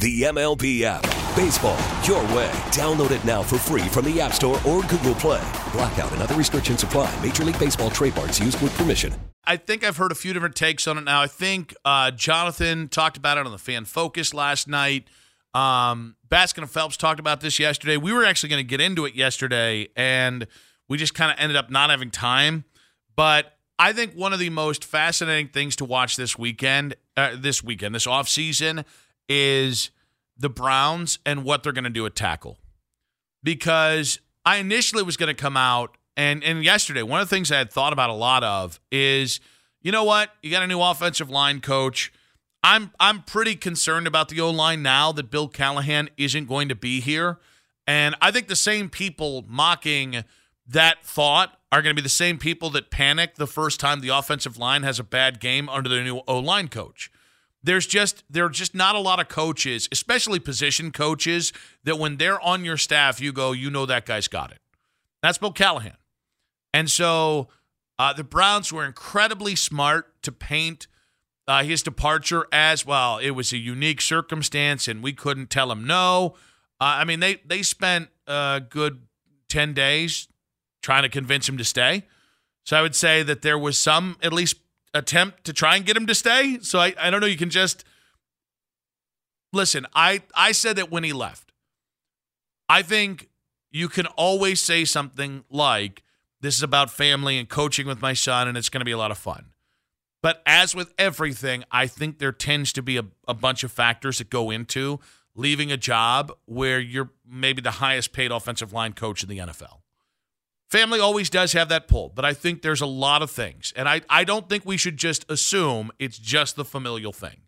The MLB app. Baseball, your way. Download it now for free from the App Store or Google Play. Blackout and other restrictions apply. Major League Baseball trademarks used with permission. I think I've heard a few different takes on it now. I think Jonathan talked about it on the Fan Focus last night. Baskin and Phelps talked about this yesterday. We were actually going to get into it yesterday, and we just kind of ended up not having time. But I think one of the most fascinating things to watch this offseason, is the Browns and what they're going to do at tackle. Because I initially was going to come out, and yesterday, one of the things I had thought about a lot of is, you know what? You got a new offensive line coach. I'm pretty concerned about the O-line now that Bill Callahan isn't going to be here. And I think the same people mocking that thought are going to be the same people that panic the first time the offensive line has a bad game under their new O-line coach. There are just not a lot of coaches, especially position coaches, that when they're on your staff, you go, you know that guy's got it. That's Bill Callahan. And so the Browns were incredibly smart to paint his departure as, well, it was a unique circumstance and we couldn't tell him no. They spent a good 10 days trying to convince him to stay. So I would say that there was some, at least, attempt to try and get him to stay. So I don't know. You can just listen. I said that when he left, I think you can always say something like, this is about family and coaching with my son, and it's going to be a lot of fun. But as with everything, I think there tends to be a bunch of factors that go into leaving a job where you're maybe the highest paid offensive line coach in the NFL. Family always does have that pull, but I think there's a lot of things. And I don't think we should just assume it's just the familial thing.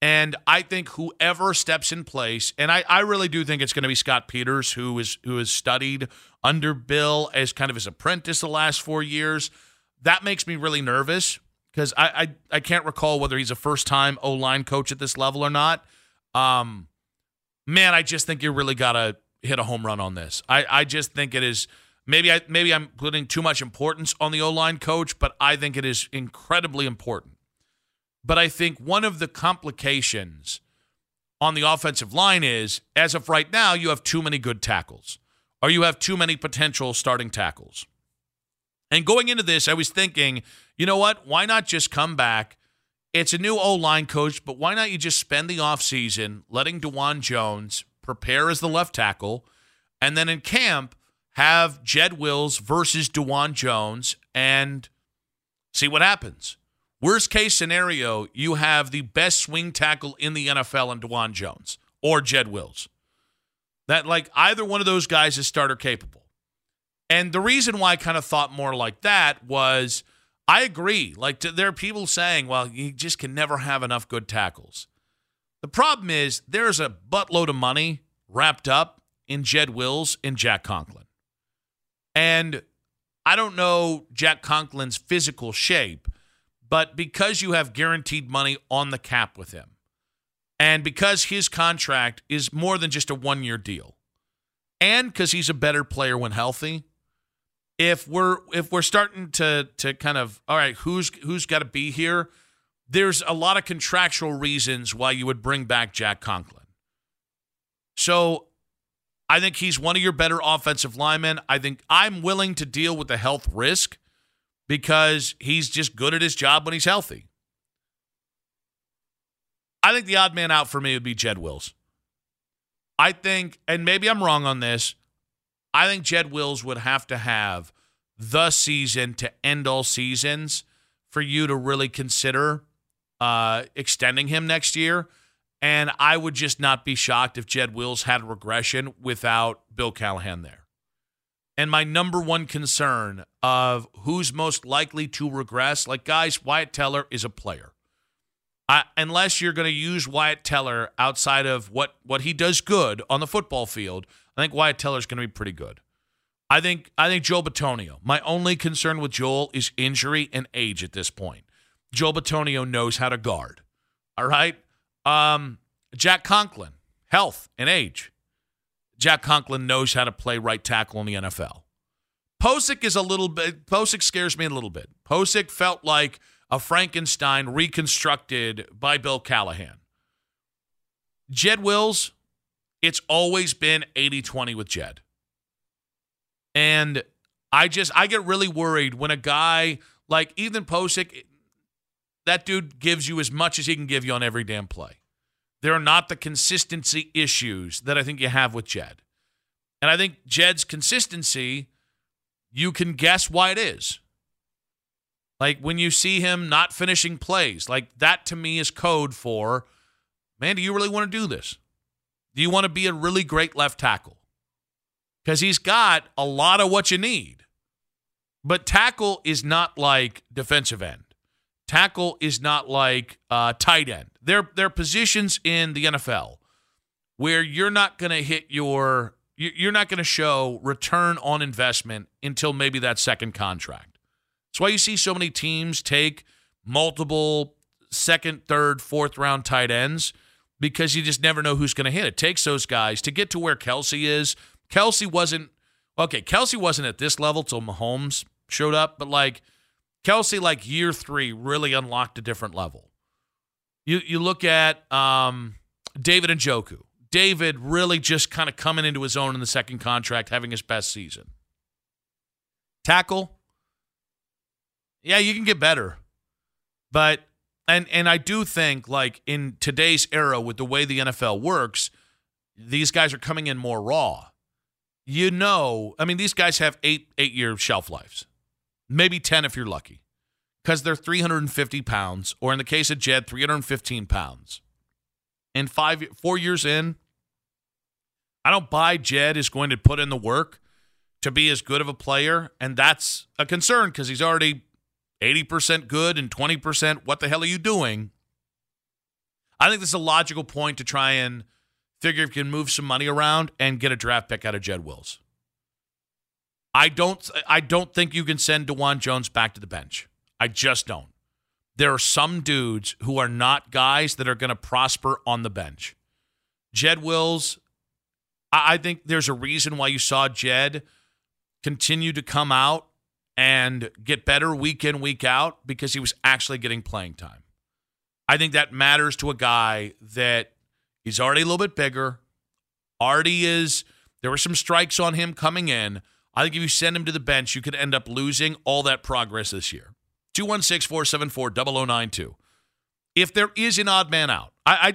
And I think whoever steps in place, and I really do think it's going to be Scott Peters, who has studied under Bill as kind of his apprentice the last 4 years. That makes me really nervous because I can't recall whether he's a first-time O-line coach at this level or not. I just think you really got to hit a home run on this. I just think it is... Maybe I'm putting too much importance on the O-line coach, but I think it is incredibly important. But I think one of the complications on the offensive line is, as of right now, you have too many good tackles, or you have too many potential starting tackles. And going into this, I was thinking, you know what? Why not just come back? It's a new O-line coach, but why not you just spend the offseason letting Dawand Jones prepare as the left tackle, and then in camp, have Jedrick Wills versus Dawand Jones and see what happens. Worst case scenario, you have the best swing tackle in the NFL in Dawand Jones or Jedrick Wills. That, like, either one of those guys is starter capable. And the reason why I kind of thought more like that was I agree. Like, there are people saying, well, you just can never have enough good tackles. The problem is there's a buttload of money wrapped up in Jedrick Wills and Jack Conklin. And I don't know Jack Conklin's physical shape, but because you have guaranteed money on the cap with him, and because his contract is more than just a one-year deal, and because he's a better player when healthy, if we're starting to kind of, all right, who's got to be here, there's a lot of contractual reasons why you would bring back Jack Conklin. So I think he's one of your better offensive linemen. I think I'm willing to deal with the health risk because he's just good at his job when he's healthy. I think the odd man out for me would be Jedrick Wills. I think, and maybe I'm wrong on this, I think Jedrick Wills would have to have the season to end all seasons for you to really consider extending him next year. And I would just not be shocked if Jedrick Wills had regression without Bill Callahan there. And my number one concern of who's most likely to regress, like, guys, Wyatt Teller is a player. Unless you're going to use Wyatt Teller outside of what he does good on the football field, I think Wyatt Teller is going to be pretty good. I think Joel Bitonio. My only concern with Joel is injury and age at this point. Joel Bitonio knows how to guard. All right? Jack Conklin, health and age. Jack Conklin knows how to play right tackle in the NFL. Pocic scares me a little bit. Pocic felt like a Frankenstein reconstructed by Bill Callahan. Jedrick Wills, it's always been 80-20 with Jed. And I get really worried when a guy like Ethan Pocic, that dude gives you as much as he can give you on every damn play. There are not the consistency issues that I think you have with Jed. And I think Jed's consistency, you can guess why it is. Like when you see him not finishing plays, like that to me is code for, man, do you really want to do this? Do you want to be a really great left tackle? Because he's got a lot of what you need. But tackle is not like defensive end. Tackle is not like tight end. They're positions in the NFL where you're not going to you're not going to show return on investment until maybe that second contract. That's why you see so many teams take multiple second, third, fourth round tight ends, because you just never know who's going to hit. It takes those guys to get to where Kelce is. Kelce wasn't at this level till Mahomes showed up, but like Kelce, like year three, really unlocked a different level. You look at David Njoku. David really just kind of coming into his own in the second contract, having his best season. Tackle, yeah, you can get better, but and I do think like in today's era with the way the NFL works, these guys are coming in more raw. You know, I mean, these guys have eight-year shelf lives, maybe 10 if you're lucky, because they're 350 pounds, or in the case of Jed, 315 pounds. And 4 years in, I don't buy Jed is going to put in the work to be as good of a player, and that's a concern because he's already 80% good and 20%. What the hell are you doing? I think this is a logical point to try and figure if you can move some money around and get a draft pick out of Jedrick Wills. I don't think you can send Dawand Jones back to the bench. I just don't. There are some dudes who are not guys that are going to prosper on the bench. Jedrick Wills, I think there's a reason why you saw Jed continue to come out and get better week in, week out, because he was actually getting playing time. I think that matters to a guy that he's already a little bit bigger. Already is. There were some strikes on him coming in. I think if you send him to the bench, you could end up losing all that progress this year. 216-474-0092. If there is an odd man out, I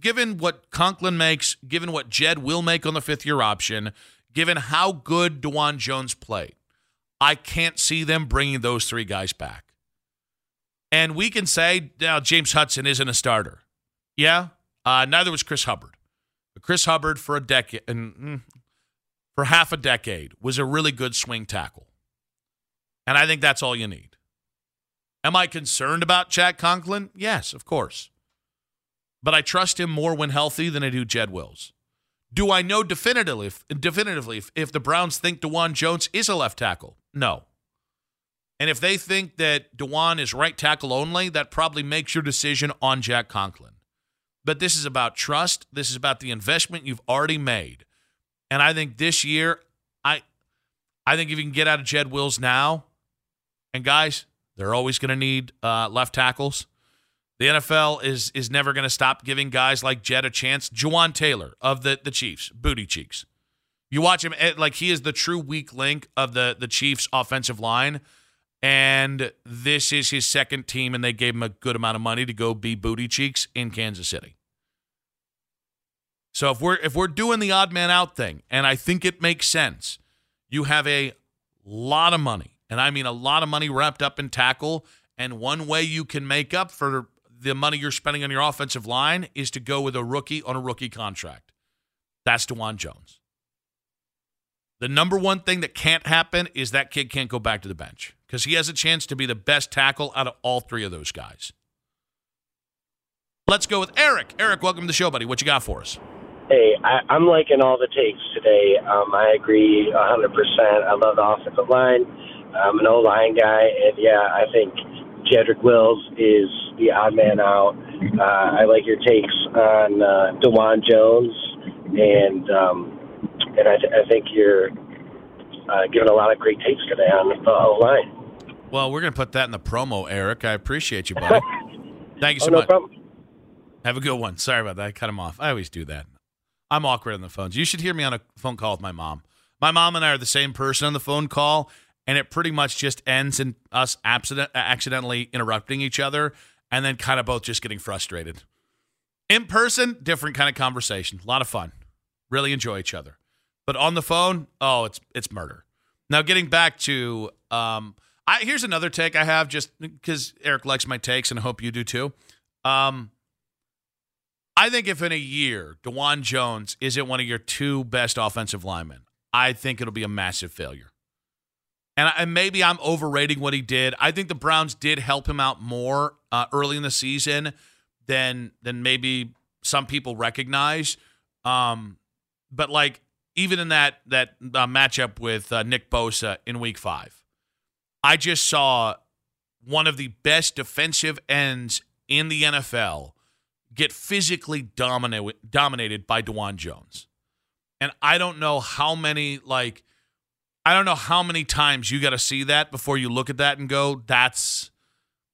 given what Conklin makes, given what Jed will make on the fifth-year option, given how good Dawand Jones played, I can't see them bringing those three guys back. And we can say, now, James Hudson isn't a starter. Yeah. Neither was Chris Hubbard. But Chris Hubbard for a decade, and for half a decade, was a really good swing tackle. And I think that's all you need. Am I concerned about Jack Conklin? Yes, of course. But I trust him more when healthy than I do Jedrick Wills. Do I know definitively if the Browns think Dawand Jones is a left tackle? No. And if they think that Dawand is right tackle only, that probably makes your decision on Jack Conklin. But this is about trust. This is about the investment you've already made. And I think this year, I think if you can get out of Jedrick Wills now, and guys, they're always going to need left tackles. The NFL is never going to stop giving guys like Jed a chance. Juwan Taylor of the Chiefs, Booty Cheeks. You watch him, like he is the true weak link of the Chiefs' offensive line. And this is his second team, and they gave him a good amount of money to go be Booty Cheeks in Kansas City. So if we're doing the odd man out thing, and I think it makes sense, you have a lot of money, and I mean a lot of money wrapped up in tackle, and one way you can make up for the money you're spending on your offensive line is to go with a rookie on a rookie contract. That's Dawand Jones. The number one thing that can't happen is that kid can't go back to the bench, because he has a chance to be the best tackle out of all three of those guys. Let's go with Eric. Eric, welcome to the show, buddy. What you got for us? Hey, I'm liking all the takes today. I agree 100%. I love the offensive line. I'm an O-line guy, and, yeah, I think Jedrick Wills is the odd man out. I like your takes on Dawand Jones, and I think you're giving a lot of great takes today on the O-line. Well, we're going to put that in the promo, Eric. I appreciate you, buddy. Thank you so much. No problem. Have a good one. Sorry about that. I cut him off. I always do that. I'm awkward on the phones. You should hear me on a phone call with my mom. My mom and I are the same person on the phone call, and it pretty much just ends in us accidentally interrupting each other and then kind of both just getting frustrated. In person, different kind of conversation. A lot of fun. Really enjoy each other. But on the phone, oh, it's murder. Now, getting back to here's another take I have just because Eric likes my takes, and I hope you do too. I think if in a year Dawand Jones isn't one of your two best offensive linemen, I think it'll be a massive failure. And maybe I'm overrating what he did. I think the Browns did help him out more early in the season than maybe some people recognize. But like even in that matchup with Nick Bosa in Week 5, I just saw one of the best defensive ends in the NFL get physically dominated by Dawand Jones. And I don't know how many times you got to see that before you look at that and go, that's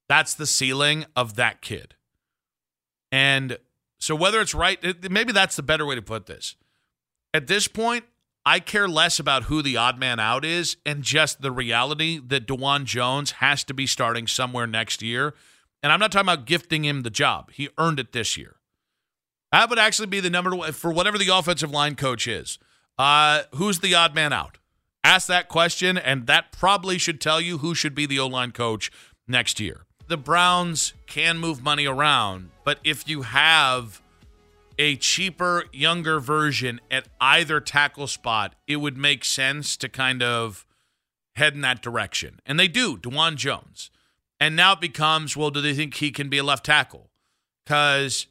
the ceiling of that kid. And so whether it's right, maybe that's the better way to put this. At this point, I care less about who the odd man out is and just the reality that Dawand Jones has to be starting somewhere next year. And I'm not talking about gifting him the job. He earned it this year. That would actually be the number one for whatever the offensive line coach is. Who's the odd man out? Ask that question, and that probably should tell you who should be the O-line coach next year. The Browns can move money around, but if you have a cheaper, younger version at either tackle spot, it would make sense to kind of head in that direction. And they do, Dawand Jones. And now it becomes, well, do they think he can be a left tackle? Because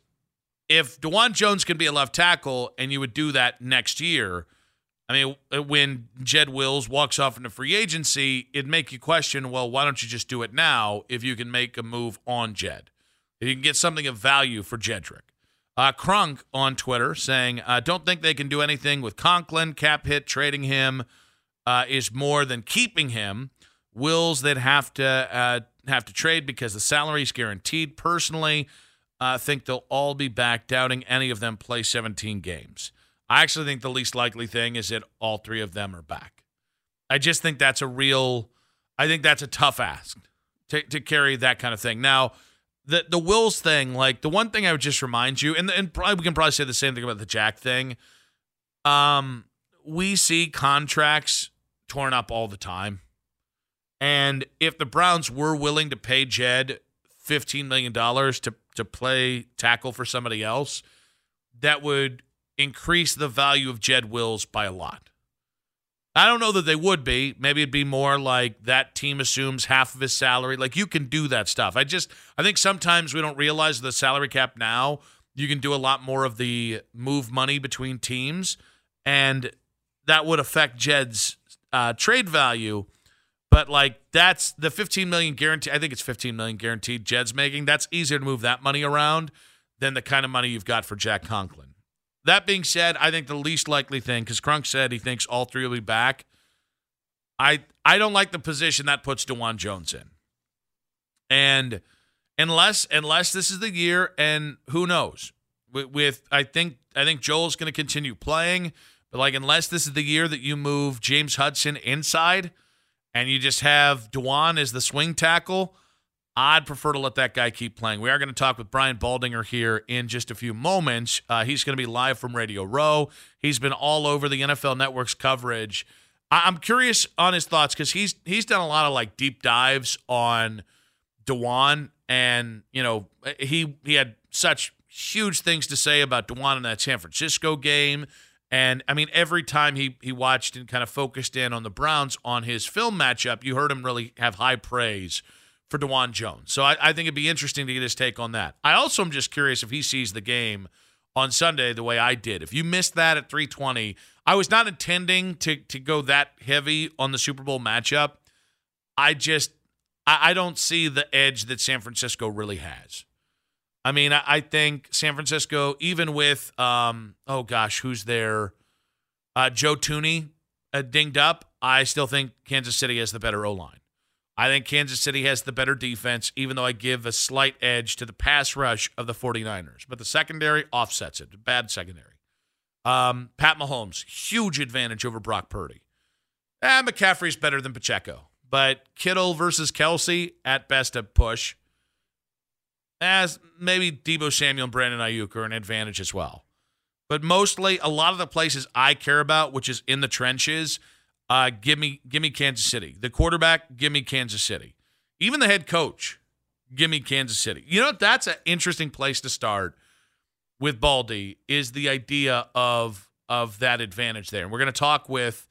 if Dawand Jones can be a left tackle and you would do that next year, I mean, when Jed Wills walks off into free agency, it'd make you question, well, why don't you just do it now if you can make a move on Jed? If you can get something of value for Jedrick. Krunk on Twitter saying, don't think they can do anything with Conklin. Cap hit, trading him is more than keeping him. Wills that have to trade because the salary is guaranteed. Personally, I think they'll all be back, doubting any of them play 17 games. I actually think the least likely thing is that all three of them are back. I just think that's I think that's a tough ask to carry that kind of thing. Now, the Wills thing, like the one thing I would just remind you, and probably, we can probably say the same thing about the Jack thing. We see contracts torn up all the time. And if the Browns were willing to pay Jed $15 million to play tackle for somebody else, that would increase the value of Jed Wills by a lot. I don't know that they would be. Maybe it'd be more like that team assumes half of his salary. Like, you can do that stuff. I think sometimes we don't realize the salary cap now. You can do a lot more of the move money between teams, and that would affect Jed's trade value. But like, that's the $15 million guarantee. I think it's $15 million guaranteed Jed's making. That's easier to move that money around than the kind of money you've got for Jack Conklin. That being said, I think the least likely thing, because Crunk said he thinks all three will be back. I don't like the position that puts Dawand Jones in. And unless this is the year, and who knows? I think Joel's going to continue playing, but like, unless this is the year that you move James Hudson inside and you just have Dawand as the swing tackle, I'd prefer to let that guy keep playing. We are going to talk with Brian Baldinger here in just a few moments. He's going to be live from Radio Row. He's been all over the NFL Network's coverage. I'm curious on his thoughts because he's done a lot of like deep dives on Dawand, and you know he had such huge things to say about Dawand in that San Francisco game. And, I mean, every time he watched and kind of focused in on the Browns on his film matchup, you heard him really have high praise for Dawand Jones. So I think it'd be interesting to get his take on that. I also am just curious if he sees the game on Sunday the way I did. If you missed that at 3:20, I was not intending to go that heavy on the Super Bowl matchup. I don't see the edge that San Francisco really has. I mean, I think San Francisco, even with, who's there? Joe Thuney dinged up. I still think Kansas City has the better O-line. I think Kansas City has the better defense, even though I give a slight edge to the pass rush of the 49ers. But the secondary offsets it. Bad secondary. Pat Mahomes, huge advantage over Brock Purdy. McCaffrey's better than Pacheco. But Kittle versus Kelce, at best a push. As maybe Debo Samuel and Brandon Ayuk are an advantage as well. But mostly, a lot of the places I care about, which is in the trenches, give me Kansas City. The quarterback, give me Kansas City. Even the head coach, give me Kansas City. You know, that's an interesting place to start with Baldy, is the idea of that advantage there. And we're going to talk with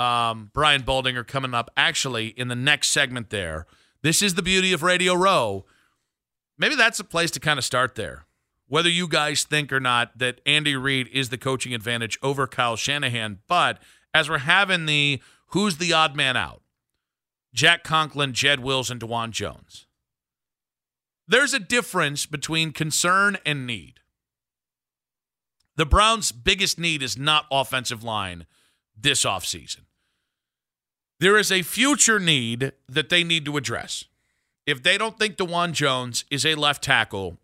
Brian Baldinger coming up, actually, in the next segment there. This is the beauty of Radio Row. Maybe that's a place to kind of start there. Whether you guys think or not that Andy Reid is the coaching advantage over Kyle Shanahan, but as we're having the who's the odd man out, Jack Conklin, Jedrick Wills, and Dawand Jones, there's a difference between concern and need. The Browns' biggest need is not offensive line this offseason. There is a future need that they need to address. If they don't think Dawand Jones is a left tackle,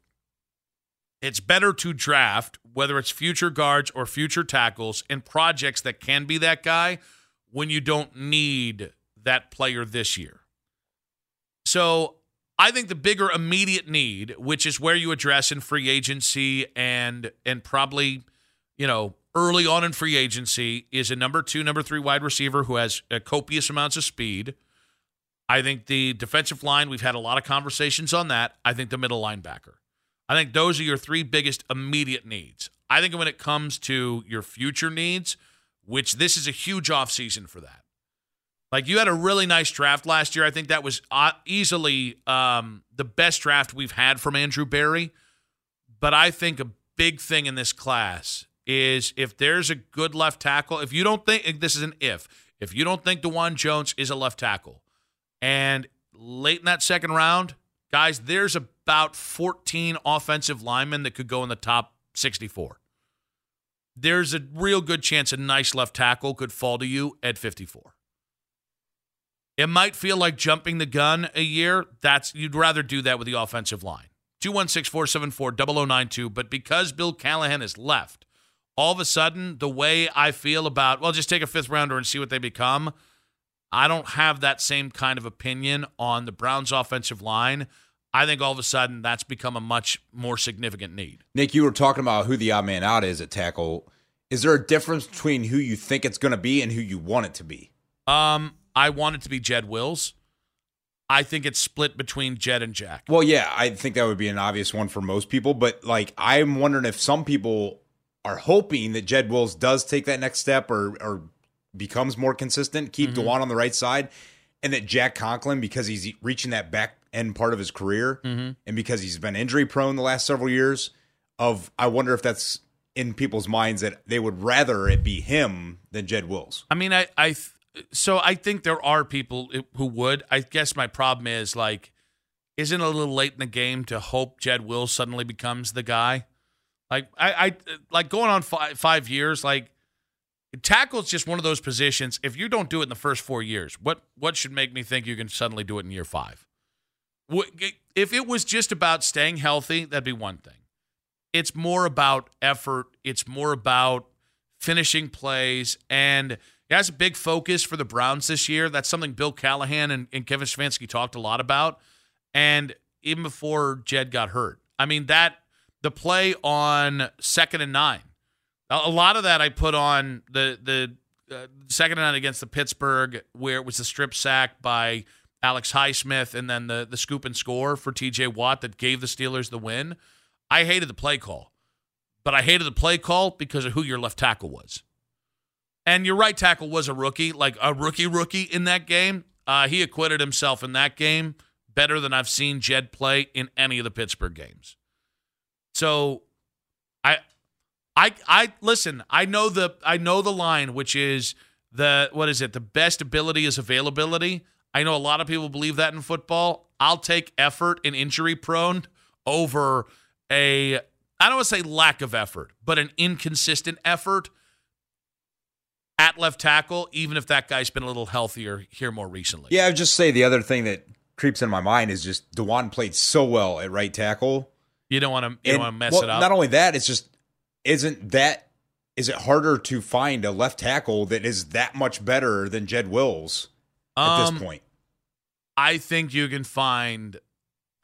it's better to draft, whether it's future guards or future tackles, in projects that can be that guy when you don't need that player this year. So I think the bigger immediate need, which is where you address in free agency and probably, you know, early on in free agency, is a number two, number three wide receiver who has copious amounts of speed. I think the defensive line, we've had a lot of conversations on that. I think the middle linebacker. I think those are your three biggest immediate needs. I think when it comes to your future needs, which this is a huge offseason for that. Like, you had a really nice draft last year. I think that was easily the best draft we've had from Andrew Berry. But I think a big thing in this class is if there's a good left tackle, if you don't think, this is an if you don't think Dawand Jones is a left tackle, and late in that second round, guys, there's about 14 offensive linemen that could go in the top 64. There's a real good chance a nice left tackle could fall to you at 54. It might feel like jumping the gun a year. You'd rather do that with the offensive line. 216-474-0092. But because Bill Callahan has left, all of a sudden, the way I feel about, well, just take a fifth rounder and see what they become, I don't have that same kind of opinion on the Browns' offensive line. I think all of a sudden that's become a much more significant need. Nick, you were talking about who the odd man out is at tackle. Is there a difference between who you think it's going to be and who you want it to be? I want it to be Jedrick Wills. I think it's split between Jed and Jack. Well, yeah, I think that would be an obvious one for most people. But, like, I'm wondering if some people are hoping that Jedrick Wills does take that next step or becomes more consistent, keep Dawand on the right side, and that Jack Conklin, because he's reaching that back end part of his career, and because he's been injury prone the last several years, I wonder if that's in people's minds that they would rather it be him than Jedrick Wills. I mean, so I think there are people who would. I guess my problem is, like, isn't it a little late in the game to hope Jedrick Wills suddenly becomes the guy? Like, I like going on five years, like, tackle is just one of those positions. If you don't do it in the first 4 years, what should make me think you can suddenly do it in year five? If it was just about staying healthy, that'd be one thing. It's more about effort. It's more about finishing plays. And that's a big focus for the Browns this year. That's something Bill Callahan and Kevin Stefanski talked a lot about. And even before Jed got hurt. I mean, the play on 2nd and 9, a lot of that I put on the 2nd and 9 against the Pittsburgh, where it was the strip sack by Alex Highsmith and then the scoop and score for T.J. Watt that gave the Steelers the win. I hated the play call, but I hated the play call because of who your left tackle was. And your right tackle was a rookie, like a rookie in that game. He acquitted himself in that game better than I've seen Jed play in any of the Pittsburgh games. So I listen, I know the line, which is the best ability is availability. I know a lot of people believe that in football. I'll take effort and injury prone over a, I don't want to say lack of effort, but an inconsistent effort at left tackle, even if that guy's been a little healthier here more recently. Yeah, I would just say the other thing that creeps in my mind is just Dawand played so well at right tackle. You don't want to mess it up. Not only that, it's just is it harder to find a left tackle that is that much better than Jedrick Wills at this point? I think you can find.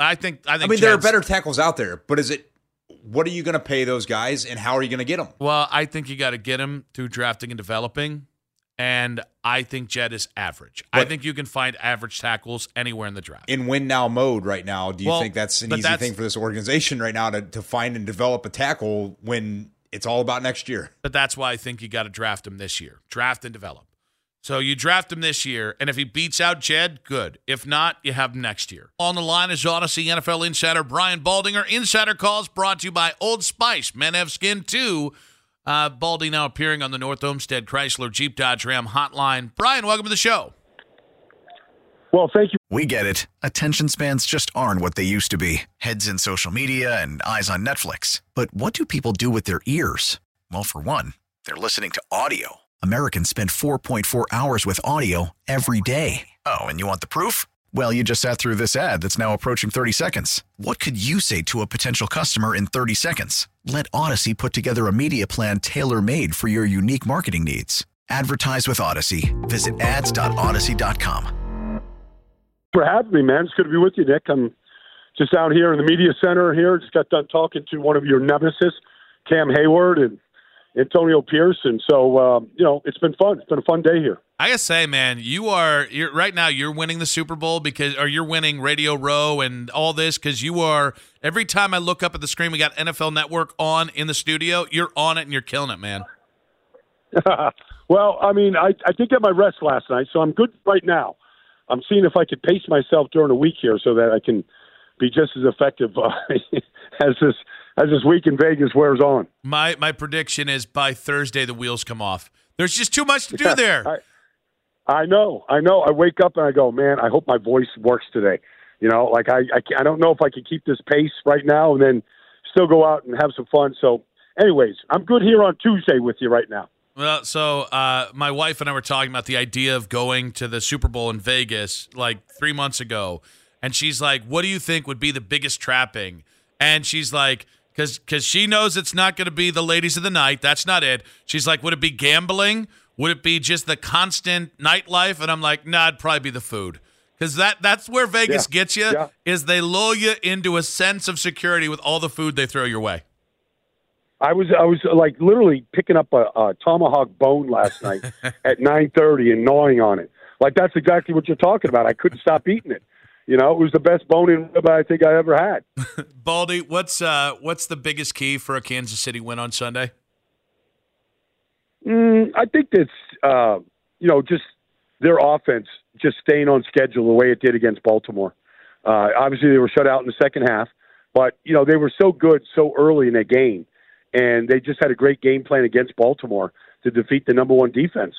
I think. I mean, there are better tackles out there, but is it? What are you going to pay those guys, and how are you going to get them? Well, I think you got to get them through drafting and developing, and I think Jed is average. But I think you can find average tackles anywhere in the draft. In win-now mode right now, do you think that's an easy thing for this organization right now to find and develop a tackle when it's all about next year? But that's why I think you got to draft him this year. Draft and develop. So you draft him this year, and if he beats out Jed, good. If not, you have him next year. On the line is Audacy NFL insider Brian Baldinger. Insider calls brought to you by Old Spice. Men have skin too. Baldy now appearing on the North Homestead Chrysler Jeep Dodge Ram hotline. Brian, welcome to the show. Well, thank you. We get it. Attention spans just aren't what they used to be. Heads in social media and eyes on Netflix. But what do people do with their ears? Well, for one, they're listening to audio. Americans spend 4.4 hours with audio every day. Oh, and you want the proof? Well, you just sat through this ad that's now approaching 30 seconds. What could you say to a potential customer in 30 seconds? Let Audacy put together a media plan tailor-made for your unique marketing needs. Advertise with Audacy. Visit ads.audacy.com. For having me, man. It's good to be with you, Nick. I'm just out here in the media center here. Just got done talking to one of your nemesis, Cam Hayward, and Antonio Pearson. So, it's been fun. It's been a fun day here. I gotta say, man, you're right now, you're winning the Super Bowl you're winning Radio Row and all this because you are, every time I look up at the screen, we got NFL Network on in the studio. You're on it and you're killing it, man. Well, I mean, I did get my rest last night, so I'm good right now. I'm seeing if I could pace myself during the week here so that I can be just as effective as this week in Vegas wears on. My prediction is by Thursday the wheels come off. There's just too much to do there. I know. I wake up and I go, man, I hope my voice works today. You know, like I don't know if I can keep this pace right now and then still go out and have some fun. So anyways, I'm good here on Tuesday with you right now. Well, so my wife and I were talking about the idea of going to the Super Bowl in Vegas like 3 months ago. And she's like, what do you think would be the biggest trapping? And she's like, because she knows it's not going to be the ladies of the night. That's not it. She's like, would it be gambling? Would it be just the constant nightlife? And I'm like, nah, it'd probably be the food. Because that's where Vegas gets you, is they lull you into a sense of security with all the food they throw your way. I was like literally picking up a tomahawk bone last night at 9:30 and gnawing on it. Like, that's exactly what you're talking about. I couldn't stop eating it. You know, it was the best bone-in rib I think I ever had. Baldy, what's the biggest key for a Kansas City win on Sunday? I think it's, just their offense just staying on schedule the way it did against Baltimore. Obviously, they were shut out in the second half, but, you know, they were so good so early in that game, and they just had a great game plan against Baltimore to defeat the number one defense.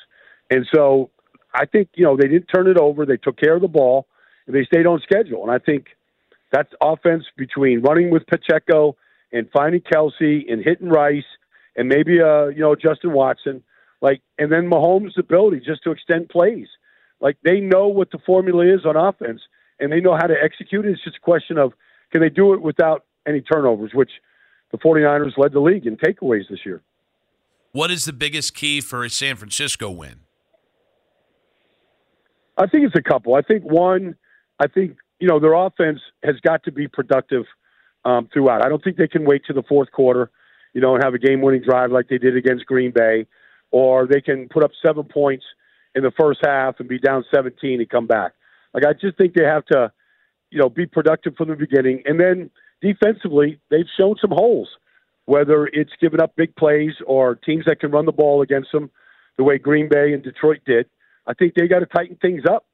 And so I think, you know, they didn't turn it over. They took care of the ball. They stayed on schedule, and I think that's offense between running with Pacheco and finding Kelce and hitting Rice and maybe Justin Watson, and then Mahomes' ability just to extend plays. Like, they know what the formula is on offense, and they know how to execute it. It's just a question of can they do it without any turnovers, which the 49ers led the league in takeaways this year. What is the biggest key for a San Francisco win? I think it's a couple. I think their offense has got to be productive throughout. I don't think they can wait to the fourth quarter, and have a game-winning drive like they did against Green Bay, or they can put up 7 points in the first half and be down 17 and come back. Like, I just think they have to, be productive from the beginning. And then defensively, they've shown some holes, whether it's giving up big plays or teams that can run the ball against them the way Green Bay and Detroit did. I think they got to tighten things up.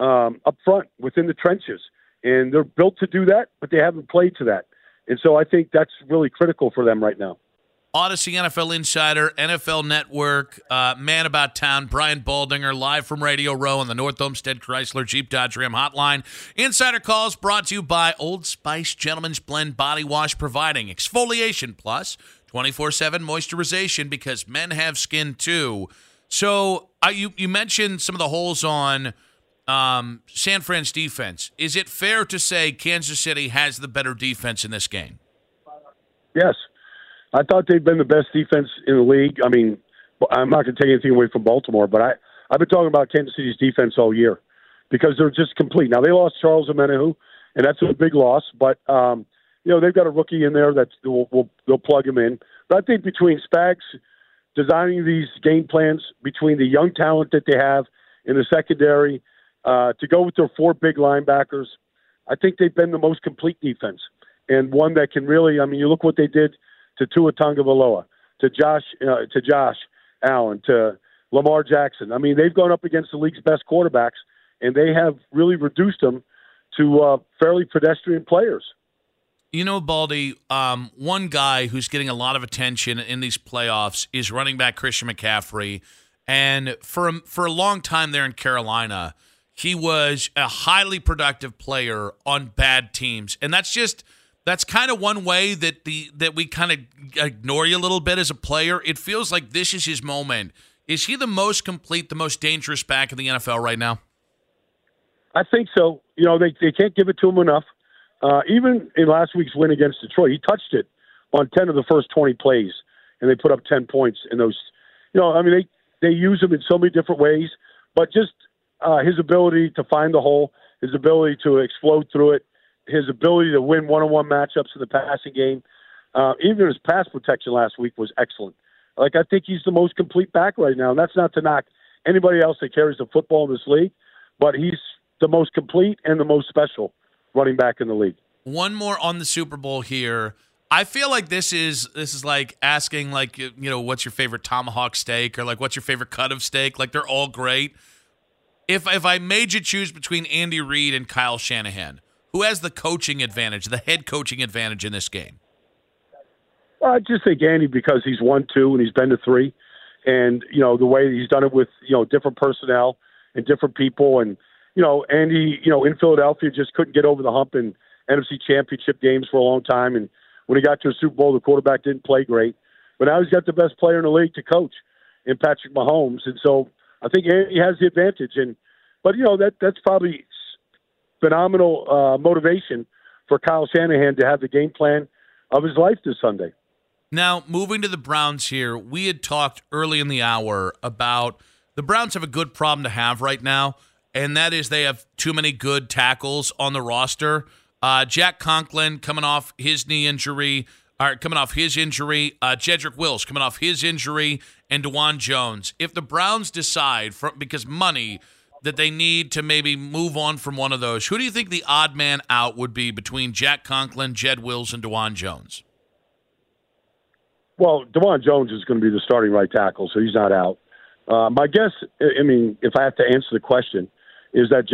Up front within the trenches, and they're built to do that, but they haven't played to that. And so I think that's really critical for them right now. Audacy NFL Insider, NFL Network, Man About Town, Brian Baldinger, live from Radio Row on the North Homestead Chrysler Jeep Dodge Ram Hotline. Insider Calls brought to you by Old Spice Gentleman's Blend Body Wash, providing exfoliation plus 24/7 moisturization because men have skin too. So you mentioned some of the holes on San Fran's defense. Is it fair to say Kansas City has the better defense in this game? Yes. I thought they'd been the best defense in the league. I mean, I'm not going to take anything away from Baltimore, but I've been talking about Kansas City's defense all year because they're just complete. Now, they lost Charles Omenihu, and that's a big loss, but, you know, they've got a rookie in there that they'll plug him in. But I think between Spags designing these game plans, between the young talent that they have in the secondary, to go with their four big linebackers, I think they've been the most complete defense and one that can really, I mean, you look what they did to Tua Tagovailoa, to Josh Allen, to Lamar Jackson. I mean, they've gone up against the league's best quarterbacks, and they have really reduced them to fairly pedestrian players. You know, Baldy, one guy who's getting a lot of attention in these playoffs is running back Christian McCaffrey. And for a long time there in Carolina, he was a highly productive player on bad teams. And that's just... that's kind of one way that we kind of ignore you a little bit as a player. It feels like this is his moment. Is he the most complete, the most dangerous back in the NFL right now? I think so. You know, they can't give it to him enough. Even in last week's win against Detroit, he touched it on 10 of the first 20 plays, and they put up 10 points in those. You know, I mean, they use him in so many different ways, but just his ability to find the hole, his ability to explode through it, his ability to win one-on-one matchups in the passing game, even his pass protection last week was excellent. Like, I think he's the most complete back right now, and that's not to knock anybody else that carries the football in this league, but he's the most complete and the most special running back in the league. One more on the Super Bowl here. I feel like this is like asking, like, you know, what's your favorite tomahawk steak or, like, what's your favorite cut of steak? Like, they're all great. If I made you choose between Andy Reid and Kyle Shanahan, who has the coaching advantage, the head coaching advantage in this game? Well, I just think Andy, because he's won two and he's been to three, and, you know, the way he's done it with, you know, different personnel and different people. And, you know, Andy, you know, in Philadelphia just couldn't get over the hump in NFC Championship games for a long time. And when he got to a Super Bowl, the quarterback didn't play great. But now he's got the best player in the league to coach in Patrick Mahomes. And so I think Andy has the advantage. And, but, you know, that's probably – phenomenal motivation for Kyle Shanahan to have the game plan of his life this Sunday. Now, moving to the Browns here, we had talked early in the hour about the Browns have a good problem to have right now, and that is they have too many good tackles on the roster. Jack Conklin coming off his knee injury, Jedrick Wills coming off his injury, and Dawand Jones. If the Browns decide, because money, that they need to maybe move on from one of those, who do you think the odd man out would be between Jack Conklin, Jed Wills, and Dawand Jones? Well, Dawand Jones is going to be the starting right tackle, so he's not out. My guess, I mean, if I have to answer the question, is that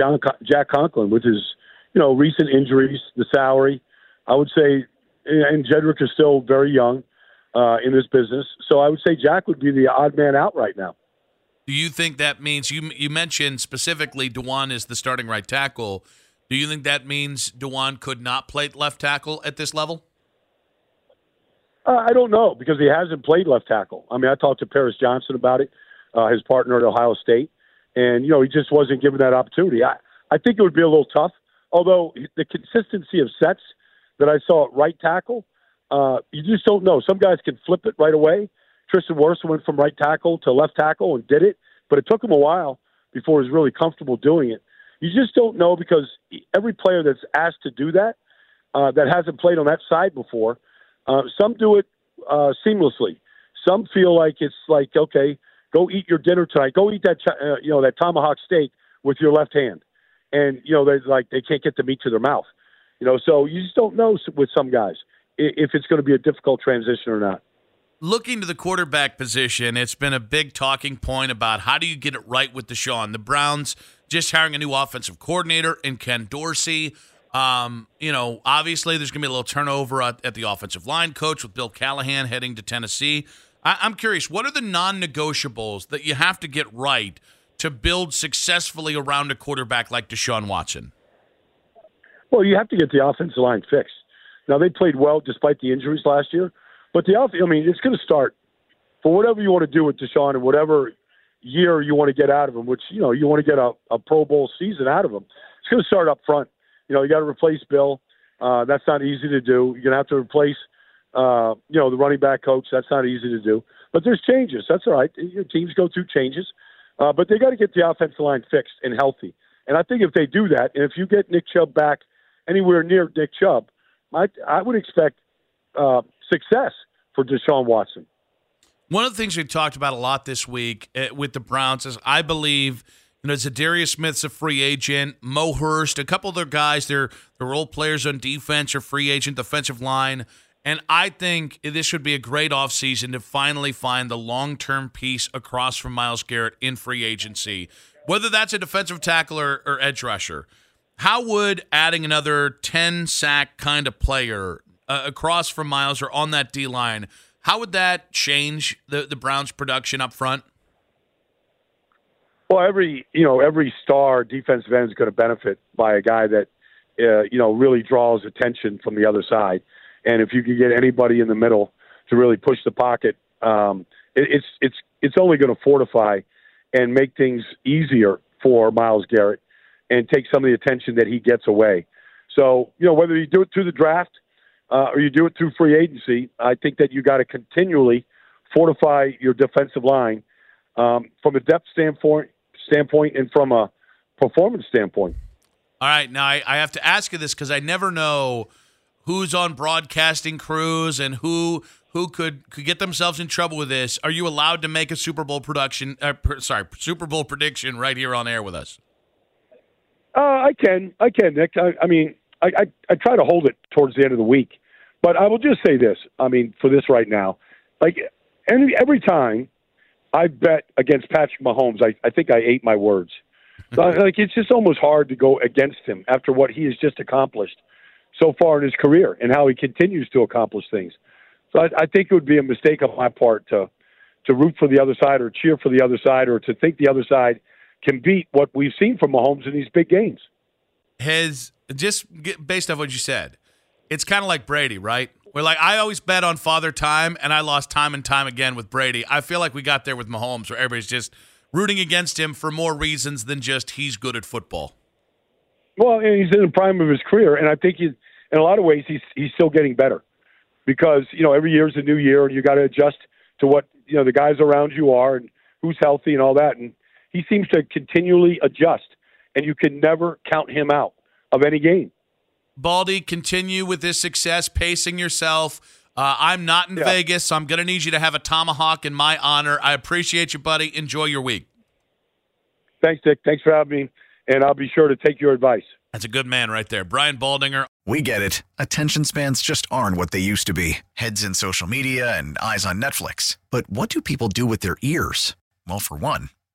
Jack Conklin, with his, you know, recent injuries, the salary, I would say, and Jedrick is still very young in this business, so I would say Jack would be the odd man out right now. Do you think that means, you mentioned specifically Dewan is the starting right tackle. Do you think that means Dewan could not play left tackle at this level? I don't know, because he hasn't played left tackle. I mean, I talked to Paris Johnson about it, his partner at Ohio State, and, you know, he just wasn't given that opportunity. I think it would be a little tough, although the consistency of sets that I saw at right tackle, you just don't know. Some guys can flip it right away. Tristan Wirfs went from right tackle to left tackle and did it, but it took him a while before he was really comfortable doing it. You just don't know, because every player that's asked to do that, that hasn't played on that side before, some do it seamlessly. Some feel like it's like, okay, go eat your dinner tonight. Go eat that, you know, that tomahawk steak with your left hand. And, you know, they can't get the meat to their mouth. You know, so you just don't know with some guys if it's going to be a difficult transition or not. Looking to the quarterback position, it's been a big talking point about how do you get it right with Deshaun. The Browns just hiring a new offensive coordinator in Ken Dorsey. Obviously there's going to be a little turnover at the offensive line coach with Bill Callahan heading to Tennessee. I'm curious, what are the non-negotiables that you have to get right to build successfully around a quarterback like Deshaun Watson? Well, you have to get the offensive line fixed. Now, they played well despite the injuries last year, but it's going to start. For whatever you want to do with Deshaun and whatever year you want to get out of him, which, you want to get a Pro Bowl season out of him, it's going to start up front. You got to replace Bill. That's not easy to do. You're going to have to replace, the running back coach. That's not easy to do. But there's changes. That's all right. Your teams go through changes. But they got to get the offensive line fixed and healthy. And I think if they do that, and if you get Nick Chubb back anywhere near Nick Chubb, I would expect success for Deshaun Watson. One of the things we talked about a lot this week with the Browns is I believe – Zadarius Smith's a free agent. Mo Hurst, a couple other guys, they're role players on defense or free agent, defensive line. And I think this would be a great offseason to finally find the long-term piece across from Myles Garrett in free agency, whether that's a defensive tackle or edge rusher. How would adding another 10-sack kind of player across from Myles or on that D-line, how would that change the Browns' production up front? Well, every star defensive end is going to benefit by a guy that, really draws attention from the other side. And if you can get anybody in the middle to really push the pocket, it's only going to fortify and make things easier for Myles Garrett and take some of the attention that he gets away. So, whether you do it through the draft or you do it through free agency, I think that you got to continually fortify your defensive line from a depth standpoint and from a performance standpoint. All right. Now, I have to ask you this because I never know who's on broadcasting crews and who could get themselves in trouble with this. Are you allowed to make a Super Bowl prediction right here on air with us? I can, Nick. I try to hold it towards the end of the week. But I will just say this, for this right now. Like, every time I bet against Patrick Mahomes, I think I ate my words. So, it's just almost hard to go against him after what he has just accomplished so far in his career and how he continues to accomplish things. So I think it would be a mistake on my part to root for the other side or cheer for the other side or to think the other side can beat what we've seen from Mahomes in these big games. Just based on what you said, it's kind of like Brady, right? We're like, I always bet on Father Time, and I lost time and time again with Brady. I feel like we got there with Mahomes, where everybody's just rooting against him for more reasons than just he's good at football. Well, and he's in the prime of his career, and I think in a lot of ways he's still getting better because every year is a new year, and you got to adjust to what the guys around you are and who's healthy and all that. And he seems to continually adjust, and you can never count him out of any game. Baldy, continue with this success, pacing yourself. I'm not in Vegas, so I'm going to need you to have a tomahawk in my honor. I appreciate you, buddy. Enjoy your week. Thanks, Dick. Thanks for having me, and I'll be sure to take your advice. That's a good man right there. Brian Baldinger. We get it. Attention spans just aren't what they used to be. Heads in social media and eyes on Netflix. But what do people do with their ears? Well, for one,